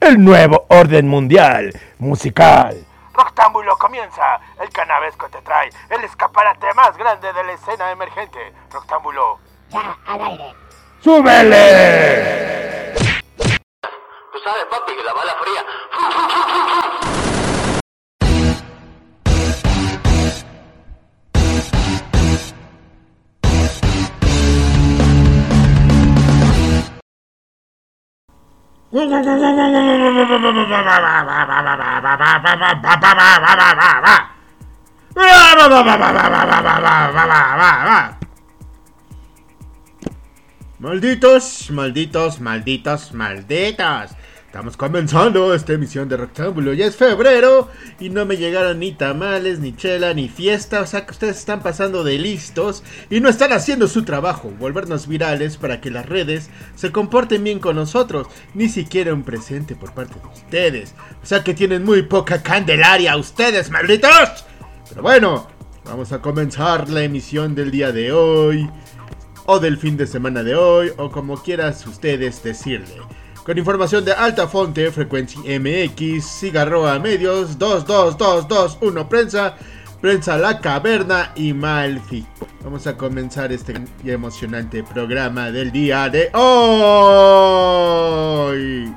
El nuevo orden mundial musical. Rocktámbulo comienza. El canavesco te trae el escaparate más grande de la escena emergente. Rocktámbulo. Ya, al aire. ¡Súbele! Tú sabes, papi, que la bala fría. Malditos. Estamos comenzando esta emisión de Rocktámbulo. Ya es febrero y no me llegaron ni tamales, ni chela, ni fiesta. O sea que ustedes están pasando de listos y no están haciendo su trabajo. Volvernos virales para que las redes se comporten bien con nosotros. Ni siquiera un presente por parte de ustedes. O sea que tienen muy poca candelaria ustedes, malditos. Pero bueno, vamos a comenzar la emisión del día de hoy. O del fin de semana de hoy. O como quieras ustedes decirle. Con información de Alta Fonte, Frequency MX, Cigarroa Medios, 22221 Prensa, Prensa La Caverna y Malfi. Vamos a comenzar este y emocionante programa del día de hoy.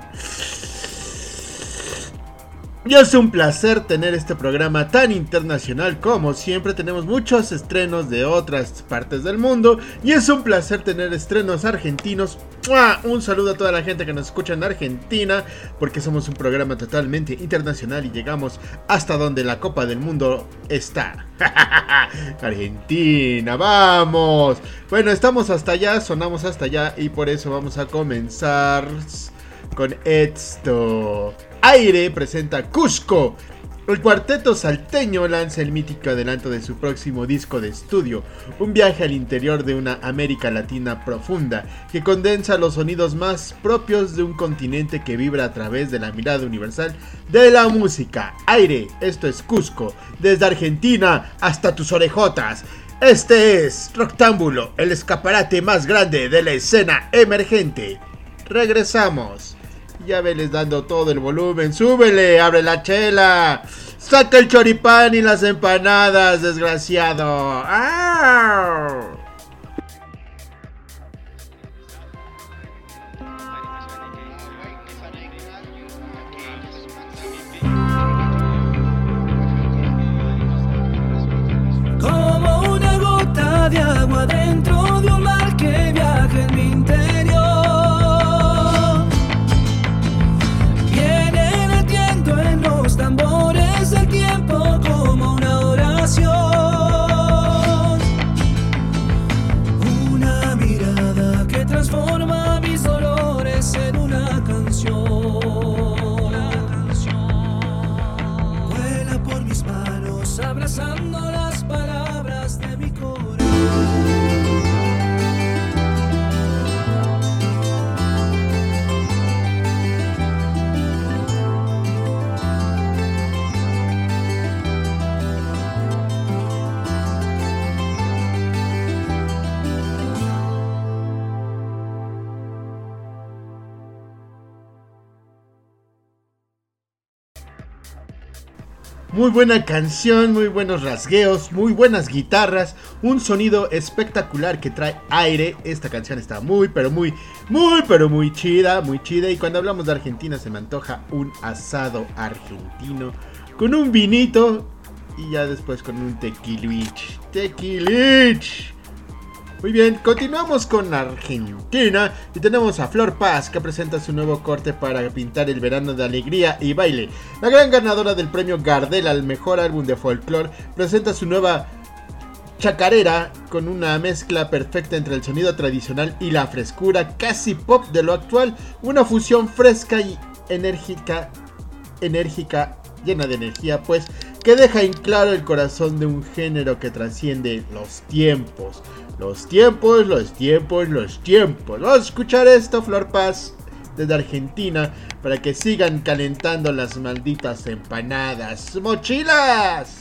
Y es un placer tener este programa tan internacional como siempre. Tenemos muchos estrenos de otras partes del mundo. Y es un placer tener estrenos argentinos. ¡Mua! Un saludo a toda la gente que nos escucha en Argentina. Porque somos un programa totalmente internacional y llegamos hasta donde la Copa del Mundo está. Argentina, vamos. Bueno, estamos hasta allá, sonamos hasta allá. Y por eso vamos a comenzar con esto. Aire presenta Cusco. El cuarteto salteño lanza el mítico adelanto de su próximo disco de estudio, un viaje al interior de una América Latina profunda que condensa los sonidos más propios de un continente que vibra a través de la mirada universal de la música. Aire, esto es Cusco, desde Argentina hasta tus orejotas. Este es Rocktámbulo, el escaparate más grande de la escena emergente. Regresamos. Ya veles dando todo el volumen, súbele, abre la chela, saca el choripán y las empanadas, desgraciado. ¡Au! Como una gota de agua dentro de un mar que viaja en mi interior. Tambores del tiempo como una oración, una mirada que transforma mis dolores en una canción. Vuela por mis manos abrazando las palabras de mi corazón. Muy buena canción, muy buenos rasgueos, muy buenas guitarras, un sonido espectacular que trae Aire. Esta canción está muy chida, muy chida. Y cuando hablamos de Argentina se me antoja un asado argentino con un vinito y ya después con un tequilich. ¡Tequilich! Muy bien, continuamos con Argentina y tenemos a Flor Paz que presenta su nuevo corte para pintar el verano de alegría y baile. La gran ganadora del premio Gardel al mejor álbum de folclore presenta su nueva chacarera con una mezcla perfecta entre el sonido tradicional y la frescura casi pop de lo actual. Una fusión fresca y enérgica llena de energía, pues, que deja en claro el corazón de un género que trasciende los tiempos. Los tiempos, los tiempos, los tiempos. Vamos a escuchar esto, Flor Paz, desde Argentina, para que sigan calentando las malditas empanadas. ¡Mochilas!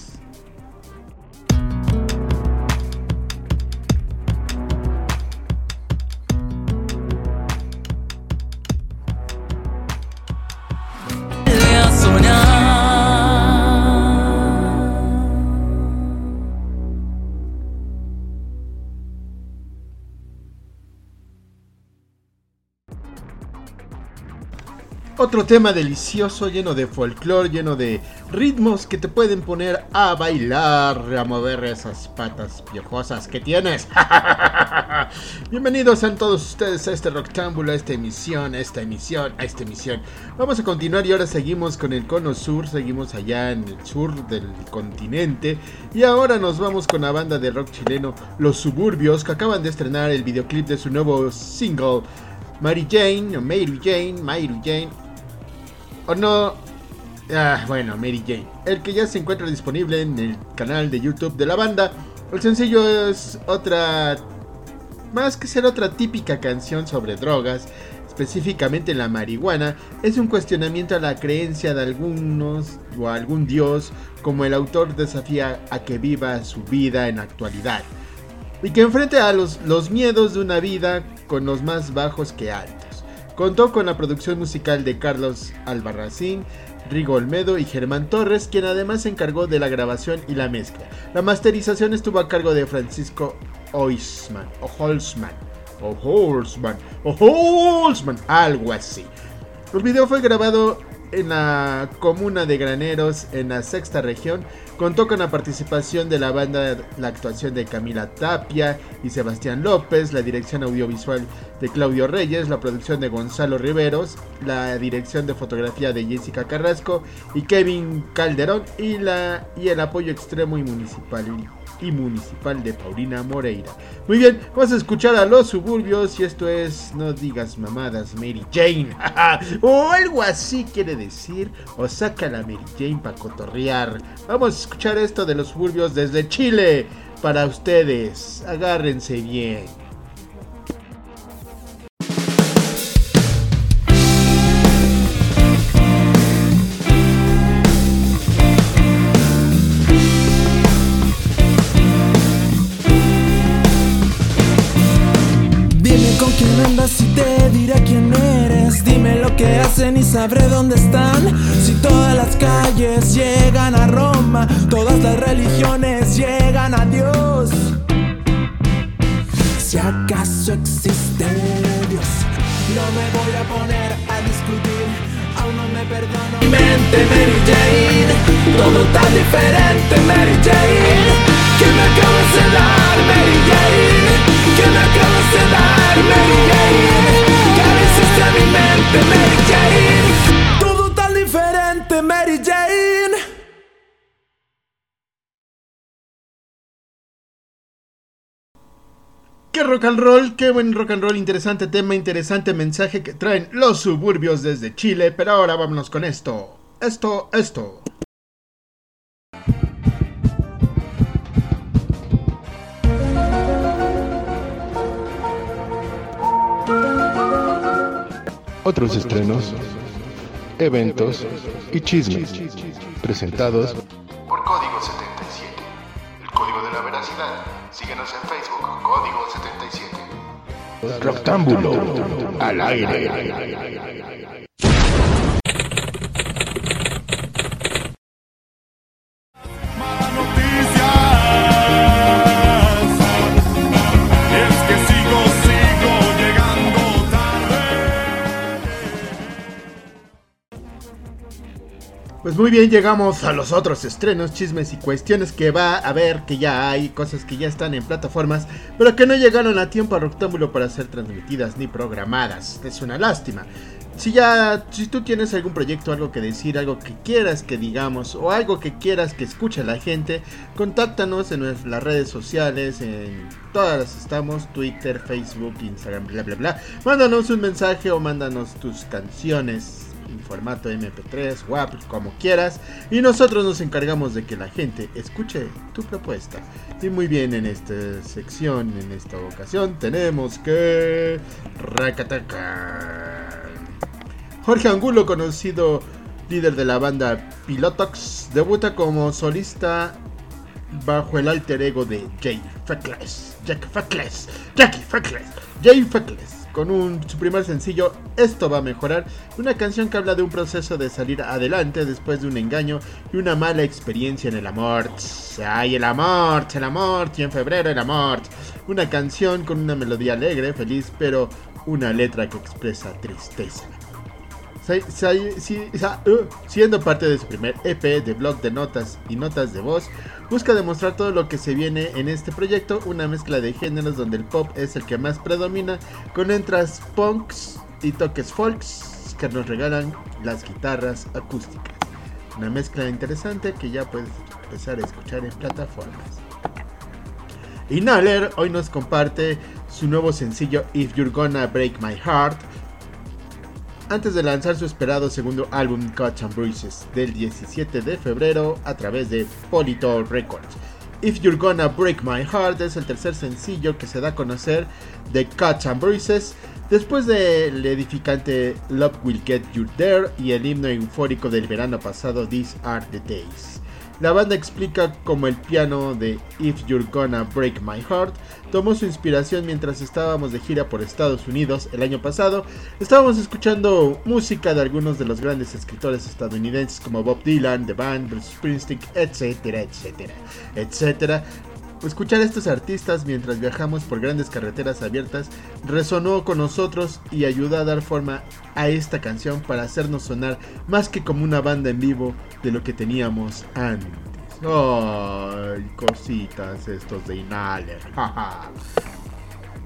Otro tema delicioso, lleno de folclore, lleno de ritmos que te pueden poner a bailar, a mover esas patas piojosas que tienes. Bienvenidos a todos ustedes a este Rocktámbulo, a esta emisión, a esta emisión, a esta emisión. Vamos a continuar y ahora seguimos con el cono sur, seguimos allá en el sur del continente. Y ahora nos vamos con la banda de rock chileno Los Suburbios, que acaban de estrenar el videoclip de su nuevo single, Mary Jane. O no, bueno, Mary Jane, el que ya se encuentra disponible en el canal de YouTube de la banda. El sencillo es otra, más que ser otra típica canción sobre drogas, específicamente la marihuana, es un cuestionamiento a la creencia de algunos o a algún dios, como el autor desafía a que viva su vida en la actualidad y que enfrente a los miedos de una vida con los más bajos que altos. Contó con la producción musical de Carlos Albarracín, Rigo Olmedo y Germán Torres, quien además se encargó de la grabación y la mezcla. La masterización estuvo a cargo de Francisco Oisman, o Holzman, algo así. El video fue grabado en la comuna de Graneros, en la sexta región. Contó con la participación de la banda, la actuación de Camila Tapia y Sebastián López, la dirección audiovisual de Claudio Reyes, la producción de Gonzalo Riveros, la dirección de fotografía de Jessica Carrasco y Kevin Calderón, y el apoyo extremo y municipal de Paulina Moreira. Muy bien, vamos a escuchar a Los Suburbios y esto es No Digas Mamadas, Mary Jane. O algo así quiere decir, o saca la Mary Jane para cotorrear. Vamos a escuchar esto de Los Suburbios desde Chile para ustedes. Agárrense bien. Ni sabré dónde están. Si todas las calles llegan a Roma, todas las religiones llegan a Dios. Si acaso existe Dios, no me voy a poner a discutir. Aún no me perdono. Mi mente, Mary Jane, todo tan diferente, Mary Jane. Que me acabas de dar, Mary Jane. Que me acabas de dar, Mary Jane. Careciste a mi mente, Mary Jane. Todo tan diferente, Mary Jane. ¡Qué rock and roll! ¡Qué buen rock and roll! Interesante tema, interesante mensaje que traen Los Suburbios desde Chile. Pero ahora vámonos con esto. Esto. Otros estrenos, eventos y chismes presentados por Código 77. El código de la veracidad. Síguenos en Facebook, Código 77. Rocktámbulo al aire. Pues muy bien, llegamos a los otros estrenos, chismes y cuestiones que va a haber, que ya hay, cosas que ya están en plataformas, pero que no llegaron a tiempo a Rocktámbulo para ser transmitidas ni programadas. Es una lástima. Si tú tienes algún proyecto, algo que decir, algo que quieras que digamos o algo que quieras que escuche la gente, contáctanos en las redes sociales, en todas las estamos, Twitter, Facebook, Instagram, bla bla bla. Mándanos un mensaje o mándanos tus canciones en formato MP3, WAP, como quieras, y nosotros nos encargamos de que la gente escuche tu propuesta. Y muy bien, en esta sección, en esta ocasión, tenemos que... ¡Racataca! Jorge Angulo, conocido líder de la banda Pilotox, debuta como solista bajo el alter ego de Jay Fackless, con su primer sencillo, Esto Va a Mejorar, una canción que habla de un proceso de salir adelante después de un engaño y una mala experiencia en el amor. ¡Ay, el amor! Y en febrero, el amor. Una canción con una melodía alegre, feliz, pero una letra que expresa tristeza. Siendo parte de su primer EP de blog de notas y notas de voz, busca demostrar todo lo que se viene en este proyecto, una mezcla de géneros donde el pop es el que más predomina, con entras punks y toques folks que nos regalan las guitarras acústicas. Una mezcla interesante que ya puedes empezar a escuchar en plataformas. Inhaler hoy nos comparte su nuevo sencillo If You're Gonna Break My Heart, antes de lanzar su esperado segundo álbum Cuts and Bruises del 17 de febrero a través de Polydor Records. If You're Gonna Break My Heart es el tercer sencillo que se da a conocer de Cuts and Bruises, después del edificante Love Will Get You There y el himno eufórico del verano pasado These Are The Days. La banda explica cómo el piano de If You're Gonna Break My Heart tomó su inspiración mientras estábamos de gira por Estados Unidos el año pasado. Estábamos escuchando música de algunos de los grandes escritores estadounidenses como Bob Dylan, The Band, Bruce Springsteen, etcétera, etcétera, etcétera. Escuchar a estos artistas mientras viajamos por grandes carreteras abiertas resonó con nosotros y ayudó a dar forma a esta canción para hacernos sonar más que como una banda en vivo de lo que teníamos antes. ¡Ay, cositas estos de Inhaler! ¡Jaja!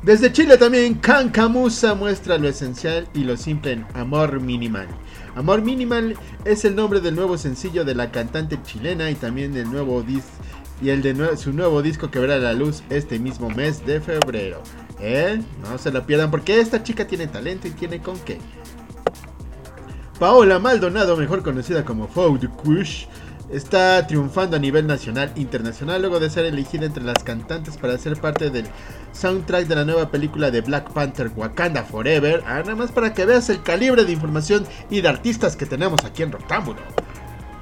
Desde Chile también, Cancamusa muestra lo esencial y lo simple en Amor Minimal. Amor Minimal es el nombre del nuevo sencillo de la cantante chilena y también del nuevo su nuevo disco que verá la luz este mismo mes de febrero. No se lo pierdan porque esta chica tiene talento y tiene con qué. Paola Maldonado, mejor conocida como Fou de Cush, está triunfando a nivel nacional e internacional luego de ser elegida entre las cantantes para ser parte del soundtrack de la nueva película de Black Panther Wakanda Forever. Nada más para que veas el calibre de información y de artistas que tenemos aquí en Rocktámbulo.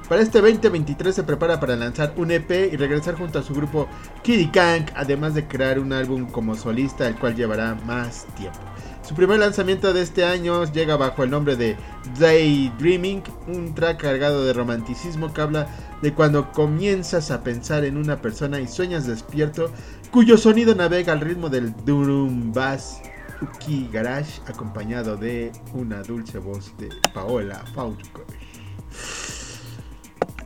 Para este 2023 se prepara para lanzar un EP y regresar junto a su grupo Kiddy Kang, además de crear un álbum como solista, el cual llevará más tiempo. Su primer lanzamiento de este año llega bajo el nombre de Daydreaming, un track cargado de romanticismo que habla de cuando comienzas a pensar en una persona y sueñas despierto, cuyo sonido navega al ritmo del drum bass uki garage, acompañado de una dulce voz de Paola Fauco.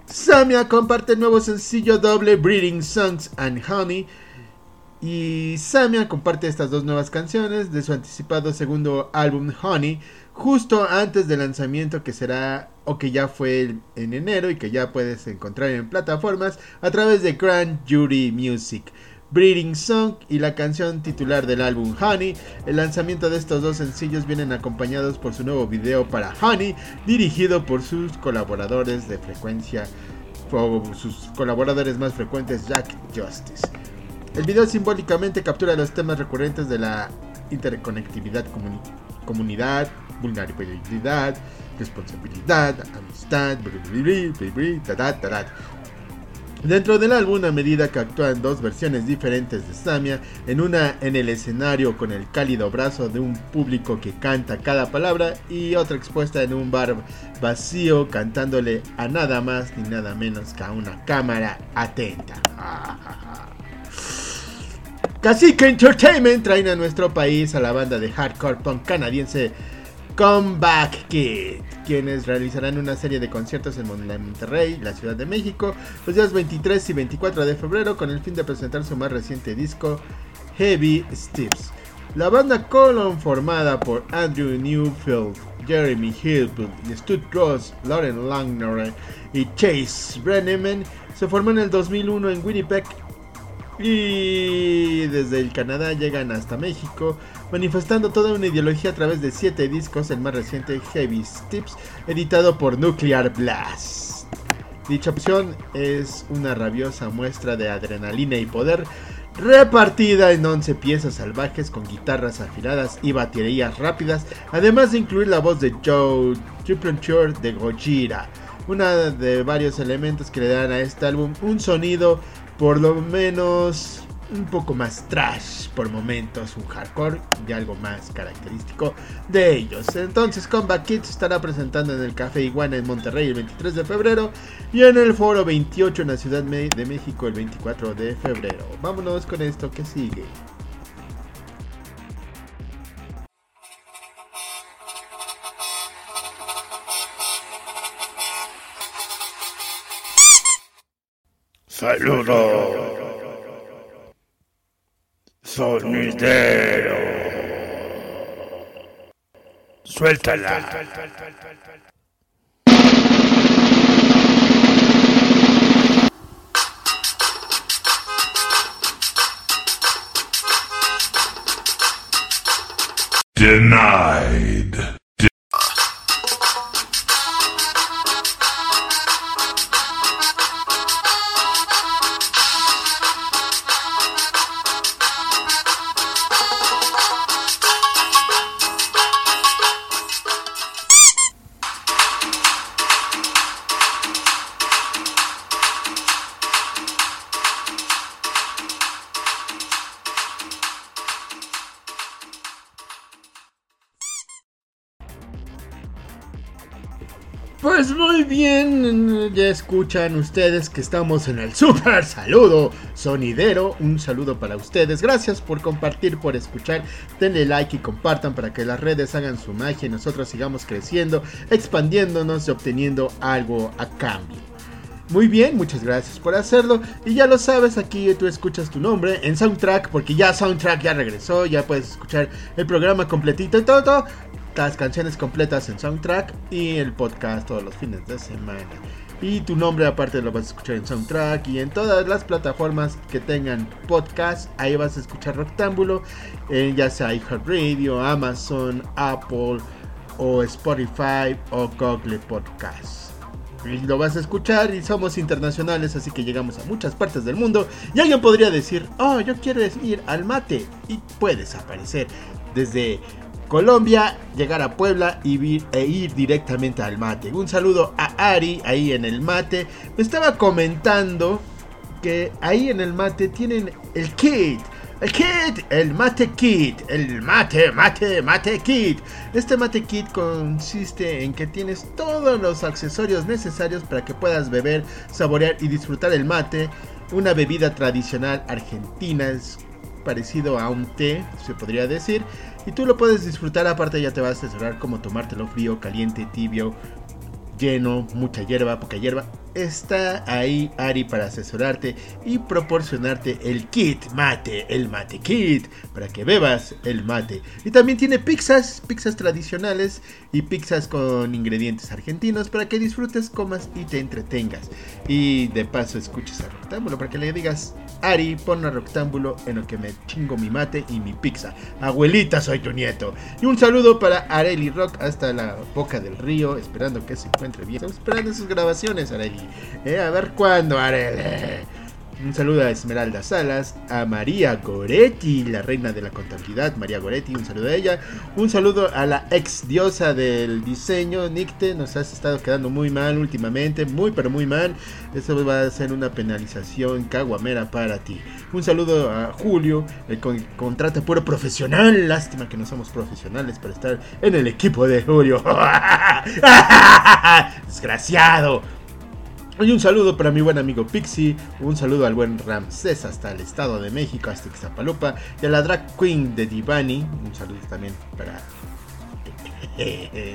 Samia comparte el nuevo sencillo doble Breeding Songs and Honey. Y Samia comparte estas dos nuevas canciones de su anticipado segundo álbum Honey, justo antes del lanzamiento que será o que ya fue en enero y que ya puedes encontrar en plataformas a través de Grand Jury Music. Breeding Song y la canción titular del álbum Honey. El lanzamiento de estos dos sencillos vienen acompañados por su nuevo video para Honey, dirigido por sus colaboradores de frecuencia o sus colaboradores más frecuentes, Jack Justice. El video simbólicamente captura los temas recurrentes de la interconectividad, comunidad, vulnerabilidad, responsabilidad, amistad, dentro del álbum, a medida que actúan dos versiones diferentes de Samia, en una en el escenario con el cálido abrazo de un público que canta cada palabra y otra expuesta en un bar vacío cantándole a nada más ni nada menos que a una cámara atenta. Cacique Entertainment traen a nuestro país a la banda de hardcore punk canadiense Comeback Kid, quienes realizarán una serie de conciertos en Monterrey, la Ciudad de México, los días 23 y 24 de febrero con el fin de presentar su más reciente disco, Heavy Steps. La banda conformada por Andrew Newfield, Jeremy Hillwood, Stu Ross, Lauren Langner y Chase Brenneman se formó en el 2001 en Winnipeg, Y desde el Canadá llegan hasta México, manifestando toda una ideología a través de 7 discos, el más reciente Heavy Steps, editado por Nuclear Blast. Dicha opción es una rabiosa muestra de adrenalina y poder, repartida en 11 piezas salvajes con guitarras afiladas y baterías rápidas, además de incluir la voz de Joe Triplanchard de Gojira, una de varios elementos que le dan a este álbum un sonido por lo menos un poco más trash por momentos, un hardcore y algo más característico de ellos. Entonces Comeback Kid se estará presentando en el Café Iguana en Monterrey el 23 de febrero y en el Foro 28 en la Ciudad de México el 24 de febrero. Vámonos con esto que sigue. Saludos, sonidero, suéltala. Denied. Pues muy bien, ya escuchan ustedes que estamos en el super saludo sonidero. Un saludo para ustedes, gracias por compartir, por escuchar. Denle like y compartan para que las redes hagan su magia y nosotros sigamos creciendo, expandiéndonos y obteniendo algo a cambio. Muy bien, muchas gracias por hacerlo. Y ya lo sabes, aquí tú escuchas tu nombre en Soundtrack, porque ya Soundtrack ya regresó, ya puedes escuchar el programa completito y todo. Las canciones completas en Soundtrack y el podcast todos los fines de semana. Y tu nombre aparte lo vas a escuchar en Soundtrack y en todas las plataformas que tengan podcast. Ahí vas a escuchar Rocktámbulo, ya sea iHeartRadio, Amazon, Apple o Spotify o Google Podcast. Y lo vas a escuchar y somos internacionales, así que llegamos a muchas partes del mundo. Y alguien podría decir, oh, yo quiero ir al mate. Y puedes aparecer desde Colombia, llegar a Puebla e ir directamente al mate. Un saludo a Ari, ahí en el mate. Me estaba comentando que ahí en el mate tienen el kit. El mate kit. El mate kit. Este mate kit consiste en que tienes todos los accesorios necesarios para que puedas beber, saborear y disfrutar el mate. Una bebida tradicional argentina, es parecido a un té, se podría decir, y tú lo puedes disfrutar. Aparte ya te vas a asesorar cómo tomártelo frío, caliente, tibio, lleno, mucha hierba, poca hierba. Está ahí Ari para asesorarte y proporcionarte el kit mate, el mate kit, para que bebas el mate. Y también tiene pizzas tradicionales y pizzas con ingredientes argentinos para que disfrutes, comas y te entretengas. Y de paso escuches a Rocktámbulo para que le digas, Ari, pon a Rocktámbulo en lo que me chingo mi mate y mi pizza. Abuelita, soy tu nieto. Y un saludo para Areli Rock hasta la boca del río, esperando que se encuentre bien. Estamos esperando sus grabaciones, Areli. A ver cuándo, Areli. Un saludo a Esmeralda Salas, a María Goretti, la reina de la contabilidad, María Goretti, un saludo a ella. Un saludo a la ex diosa del diseño, Nicte, nos has estado quedando muy mal últimamente, muy pero muy mal. Eso va a ser una penalización caguamera para ti. Un saludo a Julio, el contrata puro profesional, lástima que no somos profesionales para estar en el equipo de Julio. Desgraciado. Y un saludo para mi buen amigo Pixie, un saludo al buen Ramsés hasta el Estado de México, hasta Ixtapalupa, y a la drag queen de Divani, un saludo también para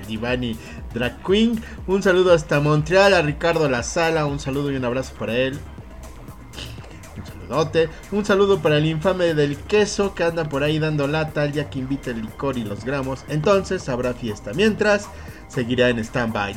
Divani Drag Queen, un saludo hasta Montreal, a Ricardo La Sala, un saludo y un abrazo para él. Un saludo para el infame del queso que anda por ahí dando lata al día que invita el licor y los gramos. Entonces habrá fiesta. Mientras, seguirá en stand-by.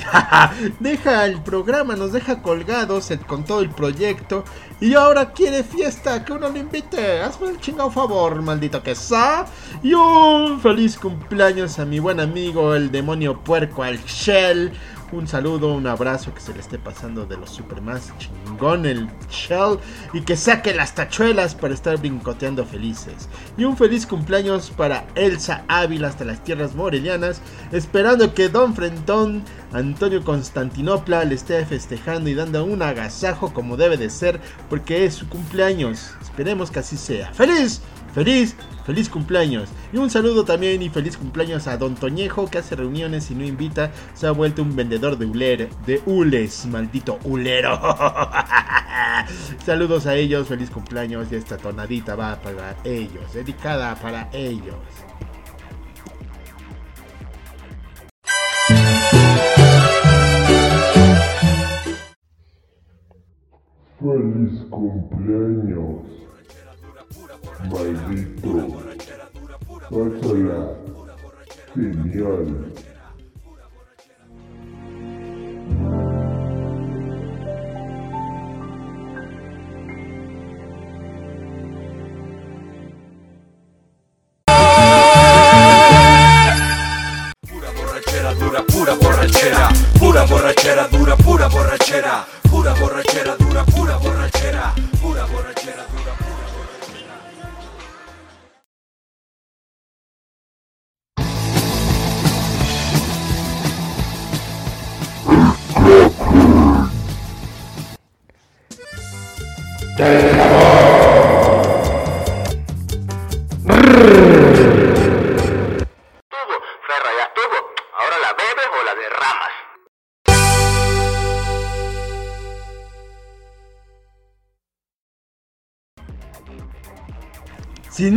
Deja el programa, nos deja colgados con todo el proyecto. Y ahora quiere fiesta, que uno lo invite. Hazme el chingado favor, maldito que sea. Y un feliz cumpleaños a mi buen amigo, el demonio puerco, al Shell. Un saludo, un abrazo, que se le esté pasando de los super más chingón el Shell. Y que saque las tachuelas para estar brincoteando felices. Y un feliz cumpleaños para Elsa Ávila hasta las tierras morelianas. Esperando que Don Frentón Antonio Constantinopla le esté festejando y dando un agasajo como debe de ser. Porque es su cumpleaños. Esperemos que así sea. ¡Feliz! ¡Feliz! ¡Feliz cumpleaños! Y un saludo también y feliz cumpleaños a Don Toñejo, que hace reuniones y no invita. Se ha vuelto un vendedor de hules, maldito hulero. Saludos a ellos, feliz cumpleaños. Y esta tonadita va para ellos, dedicada para ellos. ¡Feliz cumpleaños! Maldito, pásala genial. Pura borrachera, dura, pura borrachera dura, pura borrachera dura. Sin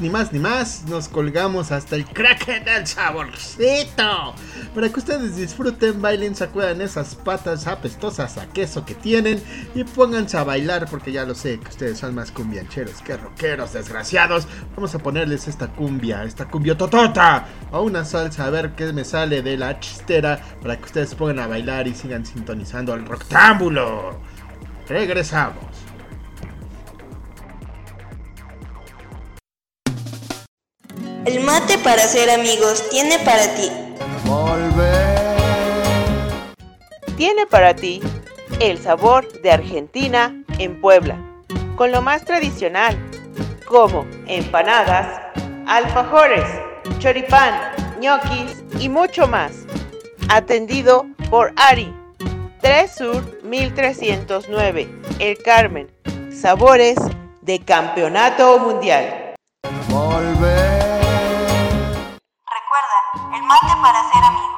más, ni más, nos colgamos hasta el crack del saborcito. Para que ustedes disfruten, bailen, sacudan esas patas apestosas a queso que tienen y pónganse a bailar, porque ya lo sé que ustedes son más cumbiancheros que rockeros desgraciados. Vamos a ponerles esta cumbia totota, a una salsa, a ver qué me sale de la chistera, para que ustedes se pongan a bailar y sigan sintonizando el Rocktámbulo. Regresamos. El mate para ser amigos tiene para ti. Volver. Tiene para ti el sabor de Argentina en Puebla, con lo más tradicional, como empanadas, alfajores, choripán, ñoquis y mucho más. Atendido por Ari. 3 Sur 1309, El Carmen. Sabores de campeonato mundial. Volver. Mate para ser amigo.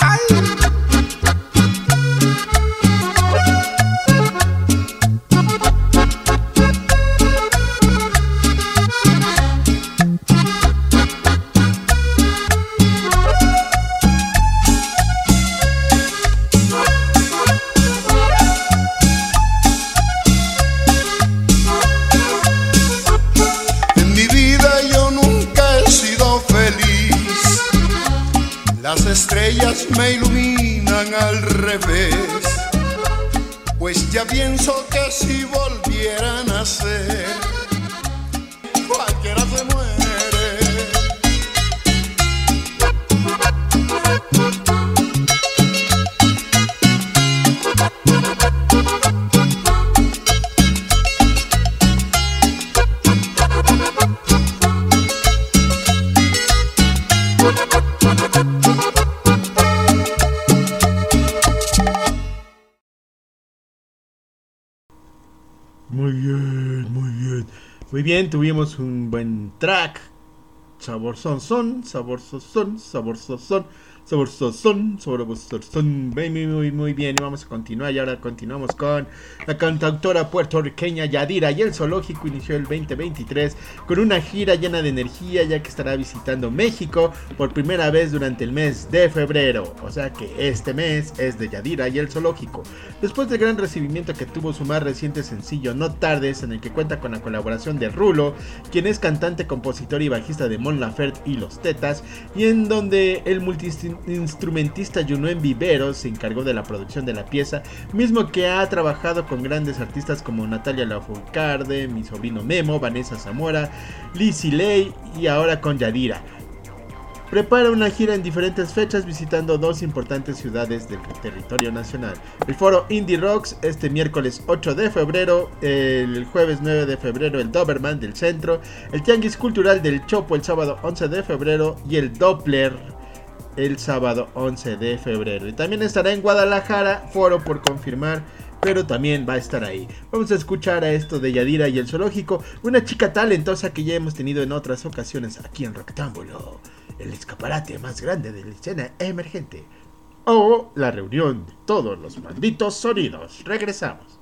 Ay. Las estrellas me iluminan al revés, pues ya pienso que si volviera a nacer, cualquiera se muere. Muy bien, muy bien. Muy bien, tuvimos un buen track. Saborzón, saborzón, Sobre vosotros son. Muy bien, y vamos a continuar. Y ahora continuamos con la cantautora puertorriqueña Yadira. Y el zoológico inició el 2023 con una gira llena de energía, ya que estará visitando México por primera vez durante el mes de febrero. O sea que este mes es de Yadira y el zoológico. Después del gran recibimiento que tuvo su más reciente sencillo No Tardes, en el que cuenta con la colaboración de Rulo, quien es cantante, compositor y bajista de Mon Laferte y Los Tetas, y en donde el multiinstrumentista Junuen Viveros se encargó de la producción de la pieza, mismo que ha trabajado con grandes artistas como Natalia Lafourcade, mi sobrino Memo, Vanessa Zamora, Lizzy Ley y ahora con Yadira. Prepara una gira en diferentes fechas visitando dos importantes ciudades del territorio nacional. El foro Indie Rocks este miércoles 8 de febrero, el jueves 9 de febrero el Doberman del Centro, el Tianguis Cultural del Chopo el sábado 11 de febrero y el Doppler el sábado 11 de febrero. Y también estará en Guadalajara, foro por confirmar, pero también va a estar ahí. Vamos a escuchar a esto de Yadira y el zoológico, una chica talentosa que ya hemos tenido en otras ocasiones aquí en Rocktámbulo, el escaparate más grande de la escena emergente, o la reunión de todos los malditos sonidos. Regresamos.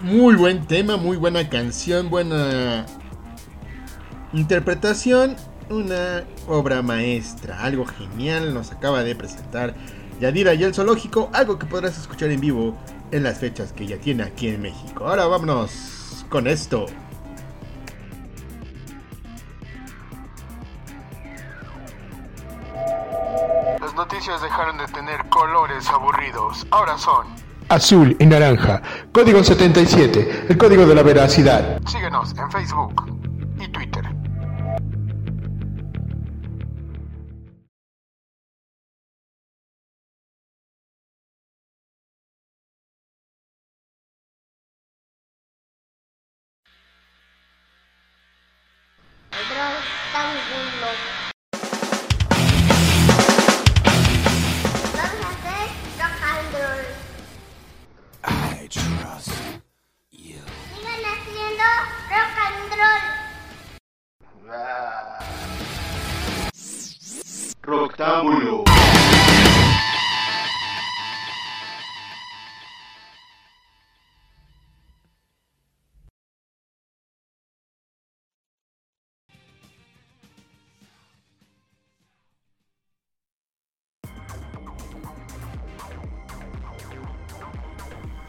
Muy buen tema, muy buena canción, buena interpretación, una obra maestra, algo genial nos acaba de presentar Yadira y el zoológico, algo que podrás escuchar en vivo en las fechas que ya tiene aquí en México. Ahora vámonos con esto. Las noticias dejaron de tener colores aburridos, ahora son azul y naranja. Código 77, el código de la veracidad. Síguenos en Facebook y Twitter.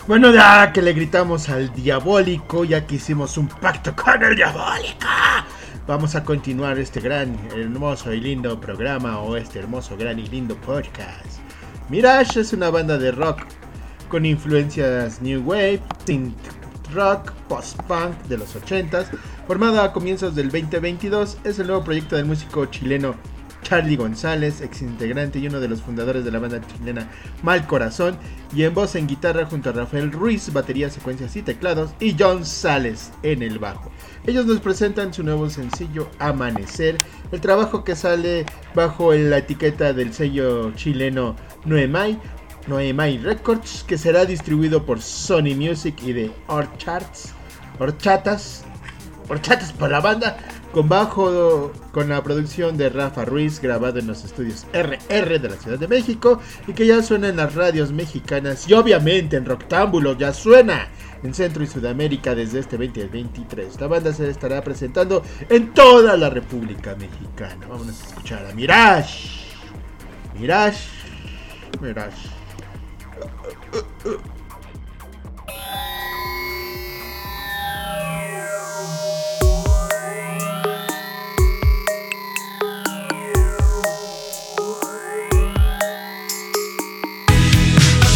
Bueno, ya que le gritamos al diabólico, ya que hicimos un pacto con el diabólico, vamos a continuar este gran, hermoso y lindo programa, o este hermoso, gran y lindo podcast. Mirage es una banda de rock con influencias new wave, synth rock, post-punk de los 80s, formada a comienzos del 2022, es el nuevo proyecto del músico chileno Charlie González, ex integrante y uno de los fundadores de la banda chilena Mal Corazón, y en voz en guitarra junto a Rafael Ruiz, batería, secuencias y teclados, y John Sales en el bajo. Ellos nos presentan su nuevo sencillo Amanecer, el trabajo que sale bajo la etiqueta del sello chileno Noemai Records, que será distribuido por Sony Music y de Horchatas para la banda. con bajo, con la producción de Rafa Ruiz, grabado en los estudios RR de la Ciudad de México, y que ya suena en las radios mexicanas y obviamente en Rocktámbulo ya suena en Centro y Sudamérica desde este 20 al 23. La banda se estará presentando en toda la República Mexicana. Vámonos a escuchar a Mirage.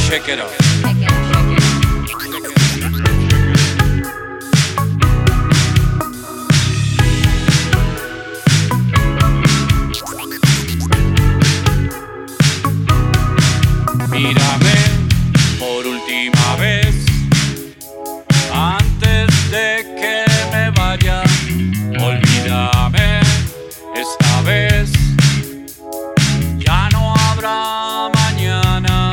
Check it out. Mírame por última vez antes de que me vaya. Olvídame esta vez. Ya no habrá mañana.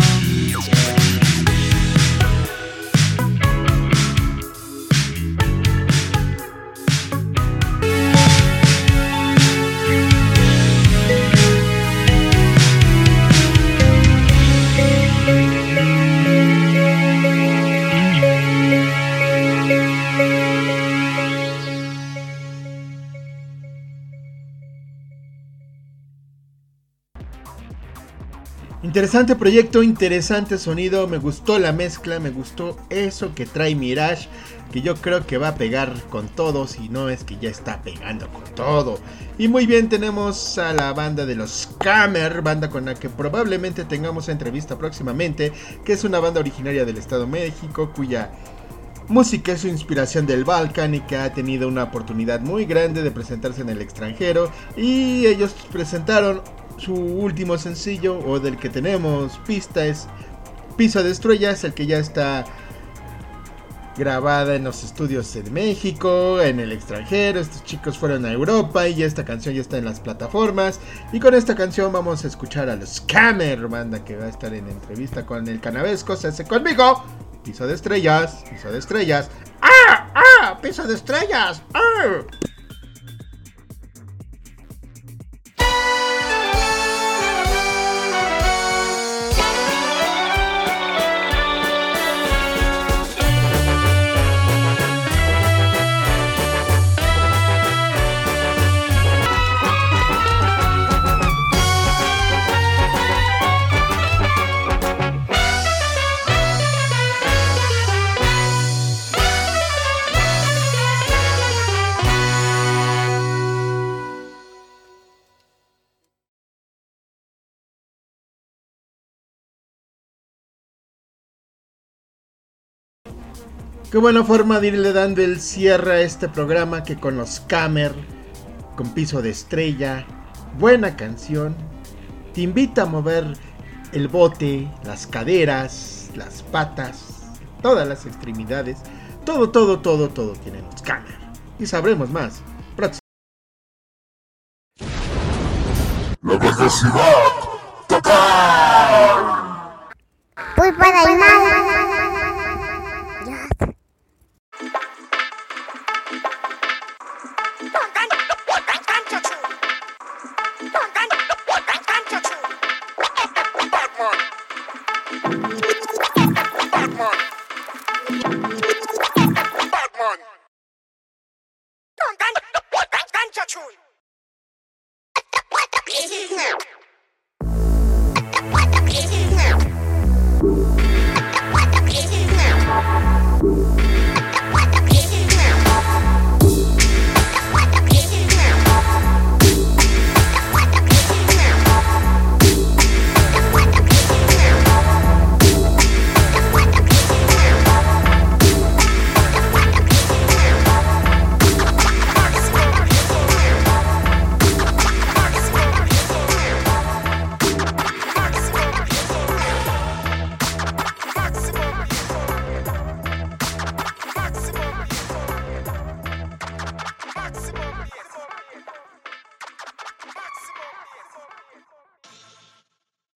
Interesante proyecto, interesante sonido, me gustó la mezcla, me gustó eso que trae Mirage, que yo creo que va a pegar con todo, si no es que ya está pegando con todo. Y muy bien, tenemos a la banda de los Scammer, banda con la que probablemente tengamos entrevista próximamente, que es una banda originaria del Estado de México, cuya música es su inspiración del Balkan y que ha tenido una oportunidad muy grande de presentarse en el extranjero, y ellos presentaron su último sencillo, o del que tenemos pista, es Piso de Estrellas, el que ya está grabada en los estudios en México, en el extranjero. Estos chicos fueron a Europa y esta canción ya está en las plataformas. Y con esta canción vamos a escuchar a los Scammer, banda que va a estar en entrevista con el Canavesco. Se hace conmigo, Piso de Estrellas, Piso de Estrellas, Piso de Estrellas, ¡ah! Qué buena forma de irle dando el cierre a este programa, que con los Scammer, con Piso de Estrella, buena canción, te invita a mover el bote, las caderas, las patas, todas las extremidades, todo tienen los Scammer. Y sabremos más próximo. La necesidad total. Pues para nada.